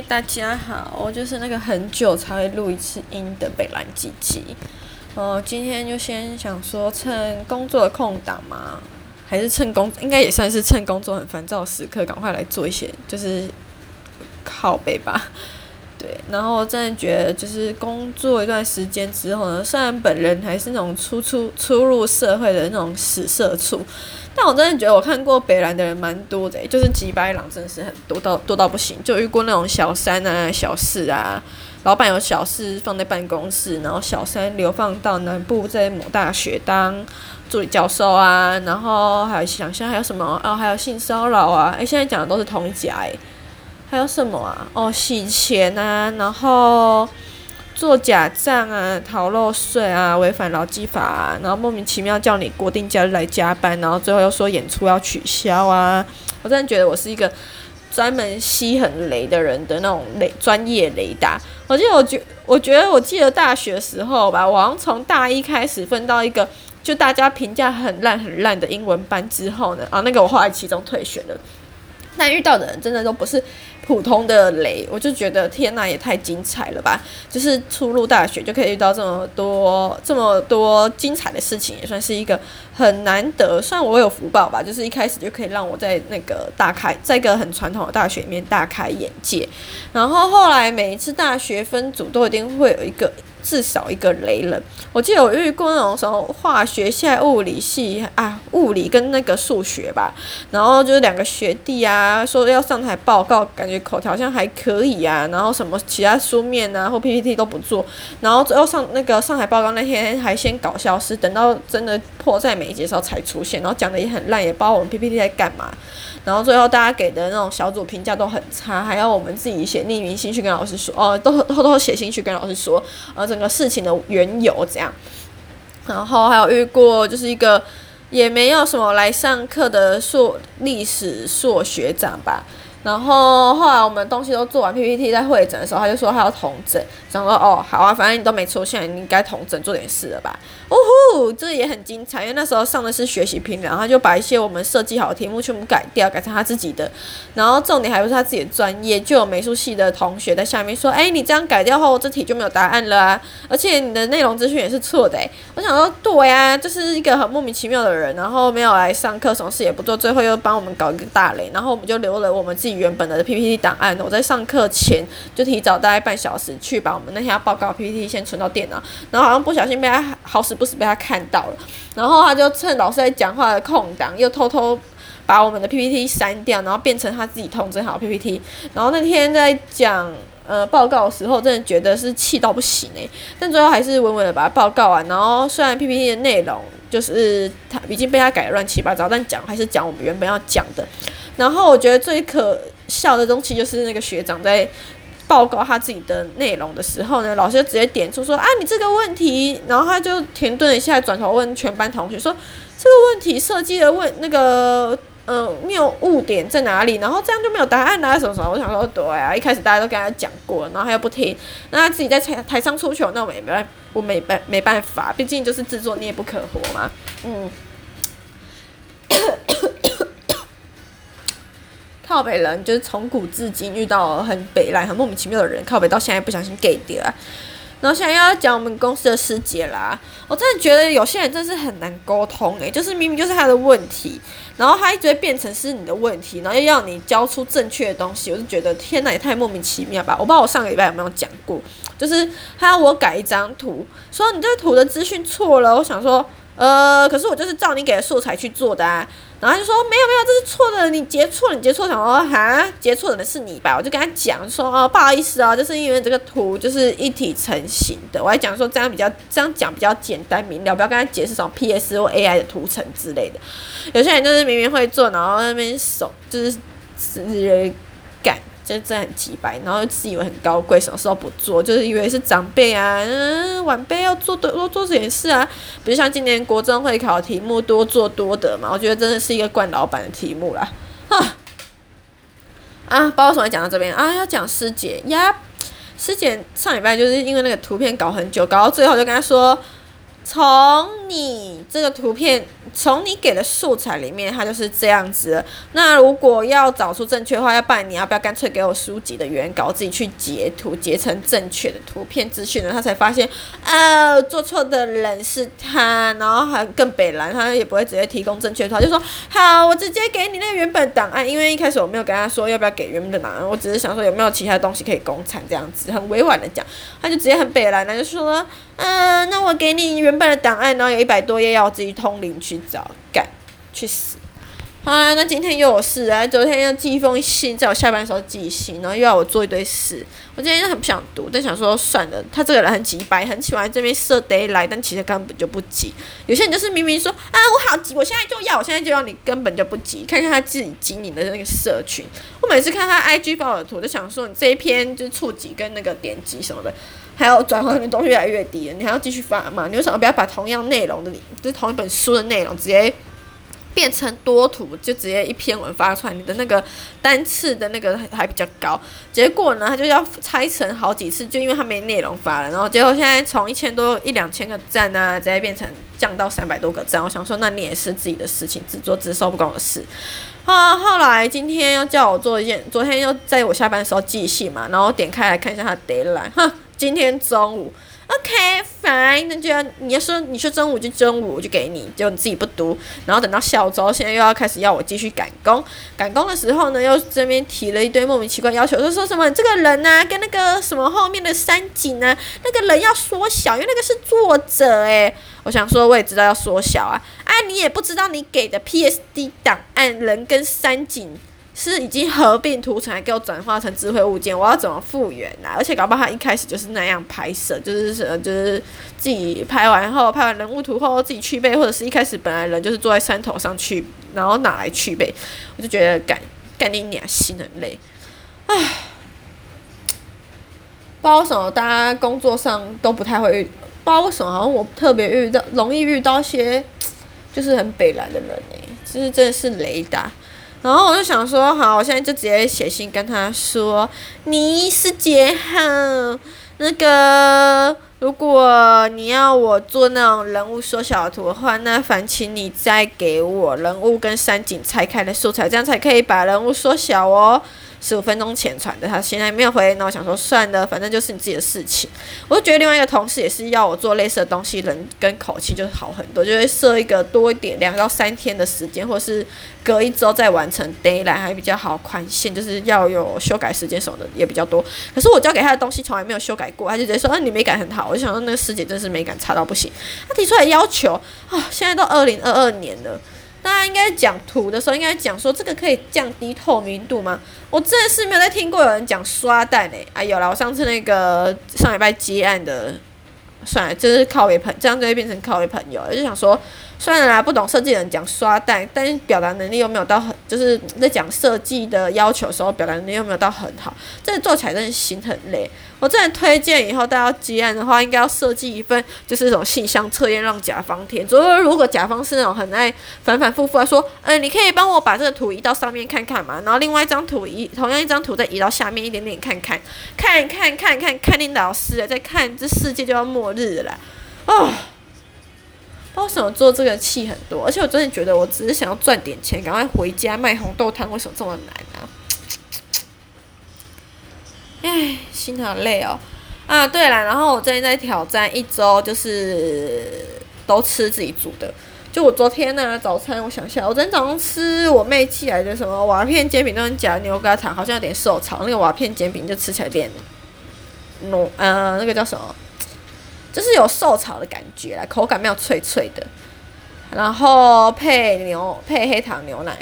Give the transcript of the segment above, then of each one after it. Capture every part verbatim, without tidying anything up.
嗨，大家好，就是那个很久才会录一次音的北兰姐姐。呃，今天就先想说，趁工作的空档嘛，还是趁工，应该也算是趁工作很烦躁的时刻，赶快来做一些就是靠北吧。对，然后真的觉得就是工作一段时间之后呢，虽然本人还是那种初出初入社会的那种死社畜，但我真的觉得我看过北兰的人蛮多的，就是几百郎真的是很多到多到不行，就遇过那种小三啊、小四啊，老板有小四放在办公室，然后小三流放到南部在某大学当助理教授啊，然后还有想象还有什么哦，还有性骚扰啊，哎，现在讲的都是同一家哎。还有什么啊？哦，洗钱啊，然后做假账啊，逃漏税啊，违反劳基法啊，然后莫名其妙叫你国定假日来加班，然后最后又说演出要取消啊！我真的觉得我是一个专门吸很雷的人的那种雷专业雷达。我记得我觉我觉得我记得大学时候吧，我好像从大一开始分到一个就大家评价很烂很烂的英文班之后呢，啊，那个我后来其中退学了。但遇到的人真的都不是普通的雷，我就觉得天哪，也太精彩了吧！就是初入大学就可以遇到这么多这么多精彩的事情，也算是一个很难得。算我有福报吧，就是一开始就可以让我在那个大开，在一个很传统的大学里面大开眼界。然后后来每一次大学分组都一定会有一个。至少一个雷人，我记得我遇过那种什么化学系、物理系啊，物理跟那个数学吧，然后就是两个学弟啊，说要上台报告，感觉口条好像还可以啊，然后什么其他书面啊或 P P T 都不做，然后最后上那个上台报告那天还先搞消失，等到真的迫在眉睫的时候才出现，然后讲的也很烂，也不知道我们 P P T 在干嘛，然后最后大家给的那种小组评价都很差，还要我们自己写匿名信去跟老师说，哦，都偷偷写信去跟老师说，呃。整个事情的缘由这样，然后还有遇过就是一个也没有什么来上课的硕历史硕学长吧，然后后来我们东西都做完 P P T 在会诊的时候，他就说他要统整，想说哦好啊，反正你都没出现，你应该统整做点事了吧。哦呼，这也很精彩，因为那时候上的是学习评量，他就把一些我们设计好的题目全部改掉，改成他自己的。然后重点还不是他自己的专业，就有美术系的同学在下面说，哎，你这样改掉后，这题就没有答案了啊，而且你的内容资讯也是错的。我想说，对啊，就是一个很莫名其妙的人，然后没有来上课，什么事也不做，最后又帮我们搞一个大雷，然后我们就留了我们自己。原本的 P P T 档案，我在上课前就提早大概半小时去把我们那天要报告 P P T 先存到电脑，然后好像不小心被他好死不死被他看到了，然后他就趁老师在讲话的空档，又偷偷把我们的 P P T 删掉，然后变成他自己统整好 P P T， 然后那天在讲。呃，报告的时候真的觉得是气到不行哎、欸，但最后还是稳稳的把它报告完。然后虽然 P P T 的内容就是它已经被他改得乱七八糟，但讲还是讲我们原本要讲的。然后我觉得最可笑的东西就是那个学长在报告他自己的内容的时候呢，老师就直接点出说啊你这个问题，然后他就停顿一下，转头问全班同学说这个问题设计的问那个。嗯，谬误点在哪里？然后这样就没有答案啦、啊，什么什么？我想说，对啊，一开始大家都跟他讲过，然后他又不听，那他自己在台台上出糗，那我们也没办，我没办没办法，毕竟就是自作孽不可活嘛。嗯，靠北人就是从古至今遇到很北烂、很莫名其妙的人，靠北到现在不小心gay掉啊。然后现在要讲我们公司的师姐啦，我真的觉得有些人真是很难沟通诶、欸，就是明明就是他的问题，然后他一直会变成是你的问题，然后又要你交出正确的东西，我就觉得天哪，也太莫名其妙吧！我不知道我上个礼拜有没有讲过，就是他要我改一张图，说你这个图的资讯错了，我想说，呃，可是我就是照你给的素材去做的啊。然后他就说没有没有，这是错的，你截错了，你截错了。想说哈，截错的是你吧？我就跟他讲说哦，不好意思啊、哦，就是因为这个图就是一体成型的。我还讲说这样比较这样讲比较简单明了，不要跟他解释什么 P S 或 A I 的图层之类的。有些人就是明明会做，然后那边手就是直干，就真的很奇怪，然后自以为很高贵，什么事都不做，就是以为是长辈啊，嗯，晚辈要做多多做点事啊。比如像今年国政会考题目多做多得嘛，我觉得真的是一个惯老板的题目啦，哈。啊，不知道为什么讲到这边啊，要讲师姐呀，师姐上礼拜就是因为那个图片搞很久，搞到最后就跟她说。从你这个图片从你给的素材里面它就是这样子的。那如果要找出正确的话，要不然你要不要干脆给我书籍的原稿，自己去截图截成正确的图片资讯呢？他才发现哦，做错的人是他，然后还更北蓝，他也不会直接提供正确的话，就说好我直接给你那个原本档案，因为一开始我没有跟他说要不要给原本的档案，我只是想说有没有其他东西可以共产，这样子很委婉的讲，他就直接很北蓝，他就说嗯、呃，那我给你原本的档案，然后有一百多页要我自己通灵去找，干去死！好啊，那今天又有事啊，昨天要寄一封信，在我下班的时候寄信，然后又要我做一堆事。我今天很不想读，但想说算了，他这个人很急白，很喜欢这边设 deadline， 但其实根本就不急。有些人就是明明说啊，我好急，我现在就要，我现在就要，你根本就不急。看看他自己经营的那个社群，我每次看他 I G 发我的图，就想说你这一篇就是触及跟那个点击什么的，还有转换率都越来越低了，你还要继续发吗？你为什么不要把同样内容的，就是同一本书的内容，直接变成多图，就直接一篇文发出来？你的那个单次的那个还比较高。结果呢，他就要拆成好几次，就因为他没内容发了，然后结果现在从一千多一两千个赞啊，直接变成降到三百多个赞。我想说，那你也是自己的事情，自作自受，不关我的事。啊，后来今天要叫我做一件，昨天又在我下班的时候寄信嘛，然后点开来看一下他的 deadline， 哼，今天中午 ，OK fine， 那就要你要说你说中午就中午，我就给你，结果你自己不读，然后等到下午之后，现在又要开始要我继续赶工，赶工的时候呢，又这边提了一堆莫名其妙要求，就说什么这个人啊，跟那个什么后面的山景啊，那个人要缩小，因为那个是作者哎、欸。我想说，我也知道要缩小啊，啊，你也不知道你给的 P S D 档案人跟山景是已经合并图层，还给我转化成智慧物件，我要怎么复原啊？而且搞不好他一开始就是那样拍摄，就是就是自己拍完后，拍完人物图后自己去背，或者是一开始本来人就是坐在山头上去，然后哪来去背？我就觉得干干你娘，心很累，唉，不知道为什么大家工作上都不太会遇。不知道为什么，好像我特别遇到，容易遇到一些就是很北蓝的人哎、欸，就是真的是雷达。然后我就想说，好，我现在就直接写信跟他说：“倪师姐好，那个如果你要我做那种人物缩小图的话，那烦请你再给我人物跟山景拆开的素材，这样才可以把人物缩小哦。”十五分钟前传的，他现在没有回，那我想说算了，反正就是你自己的事情。我就觉得另外一个同事也是要我做类似的东西，人跟口气就是好很多，就会设一个多一点，两到三天的时间，或是隔一周再完成 deadline 还比较好宽限，就是要有修改时间什么的也比较多。可是我交给他的东西从来没有修改过，他就直接说，嗯、啊，你美感很好。我就想说，那个师姐真是美感差到不行。他提出来的要求啊，现在都二零二二年了。大家应该讲图的时候，应该讲说这个可以降低透明度吗？我真的是没有在听过有人讲刷蛋诶、欸！哎、啊，有啦，我上次那个上礼拜接案的，算了，就是靠为朋，这样就会变成靠为朋友。我就想说，算了啦，不懂设计的人讲刷蛋，但是表达能力又没有到很，就是在讲设计的要求的时候，表达能力又没有到很好，真的做起来真的心很累。我真的推荐以后大家要接案的话，应该要设计一份就是这种信箱测验让甲方填。所以如果甲方是那种很爱反反复复的说，嗯、呃，你可以帮我把这个图移到上面看看嘛，然后另外一张图移，同样一张图再移到下面一点点看看，看看看看看你老师了，再看这世界就要末日了啦，哦。不知道为什么做这个气很多，而且我真的觉得我只是想要赚点钱，赶快回家卖红豆汤，为什么这么难啊？唉，心好累哦。啊，对了，然后我最近在挑战一周，就是都吃自己煮的。就我昨天呢、啊，早餐我想一下，我昨天早上吃我妹寄来的什么瓦片煎饼，那种假牛轧糖，好像有点受潮。那个瓦片煎饼就吃起来有点浓，呃，那个叫什么？就是有受潮的感觉啦，口感没有脆脆的。然后配牛配黑糖牛奶。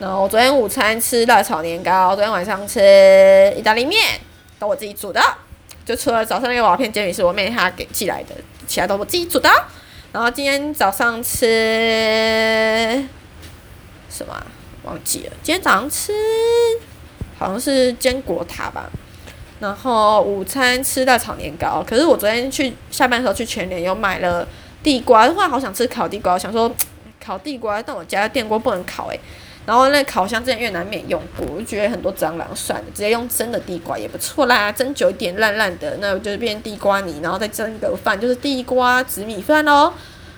然后我昨天午餐吃辣炒年糕，昨天晚上吃意大利面，都我自己煮的。就除了早上那个瓦片煎饼是我妹她给寄来的，其他都我自己煮的。然后今天早上吃什么、啊？忘记了。今天早上吃好像是坚果塔吧。然后午餐吃辣炒年糕，可是我昨天去下班的时候去全联又买了地瓜，突然好想吃烤地瓜，我想说烤地瓜，但我家电锅不能烤哎、欸。然后那烤箱之前越南面用过，我就觉得很多蟑螂，算了，直接用蒸的地瓜也不错啦，蒸久一点烂烂的，那就是变地瓜泥，然后再蒸个饭，就是地瓜紫米饭咯。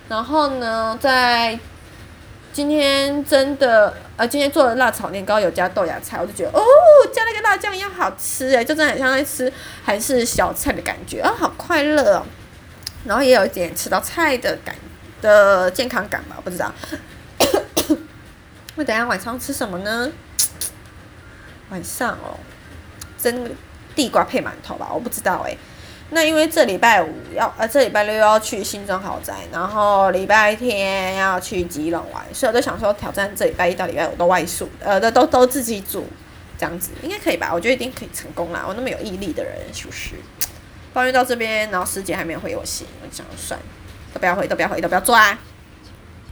然后呢，再今天真的呃，今天做的辣炒年糕有加豆芽菜，我就觉得哦，加那个辣酱一样好吃耶，就真的很像在吃韩式小菜的感觉啊，好快乐哦。然后也有一点吃到菜的感的健康感吧，我不知道。我等一下晚上吃什么呢？晚上哦，蒸地瓜配馒头吧，我不知道哎。那因为这礼拜五要呃，这礼拜六要去新庄豪宅，然后礼拜天要去基隆玩，所以我就想说挑战这礼拜一到礼拜五都外宿，呃，都都都自己煮，这样子应该可以吧？我觉得一定可以成功啦！我那么有毅力的人，是不是？抱怨到这边，然后师姐还没有回我信，我就想算，都不要回，都不要回，都不要抓啊。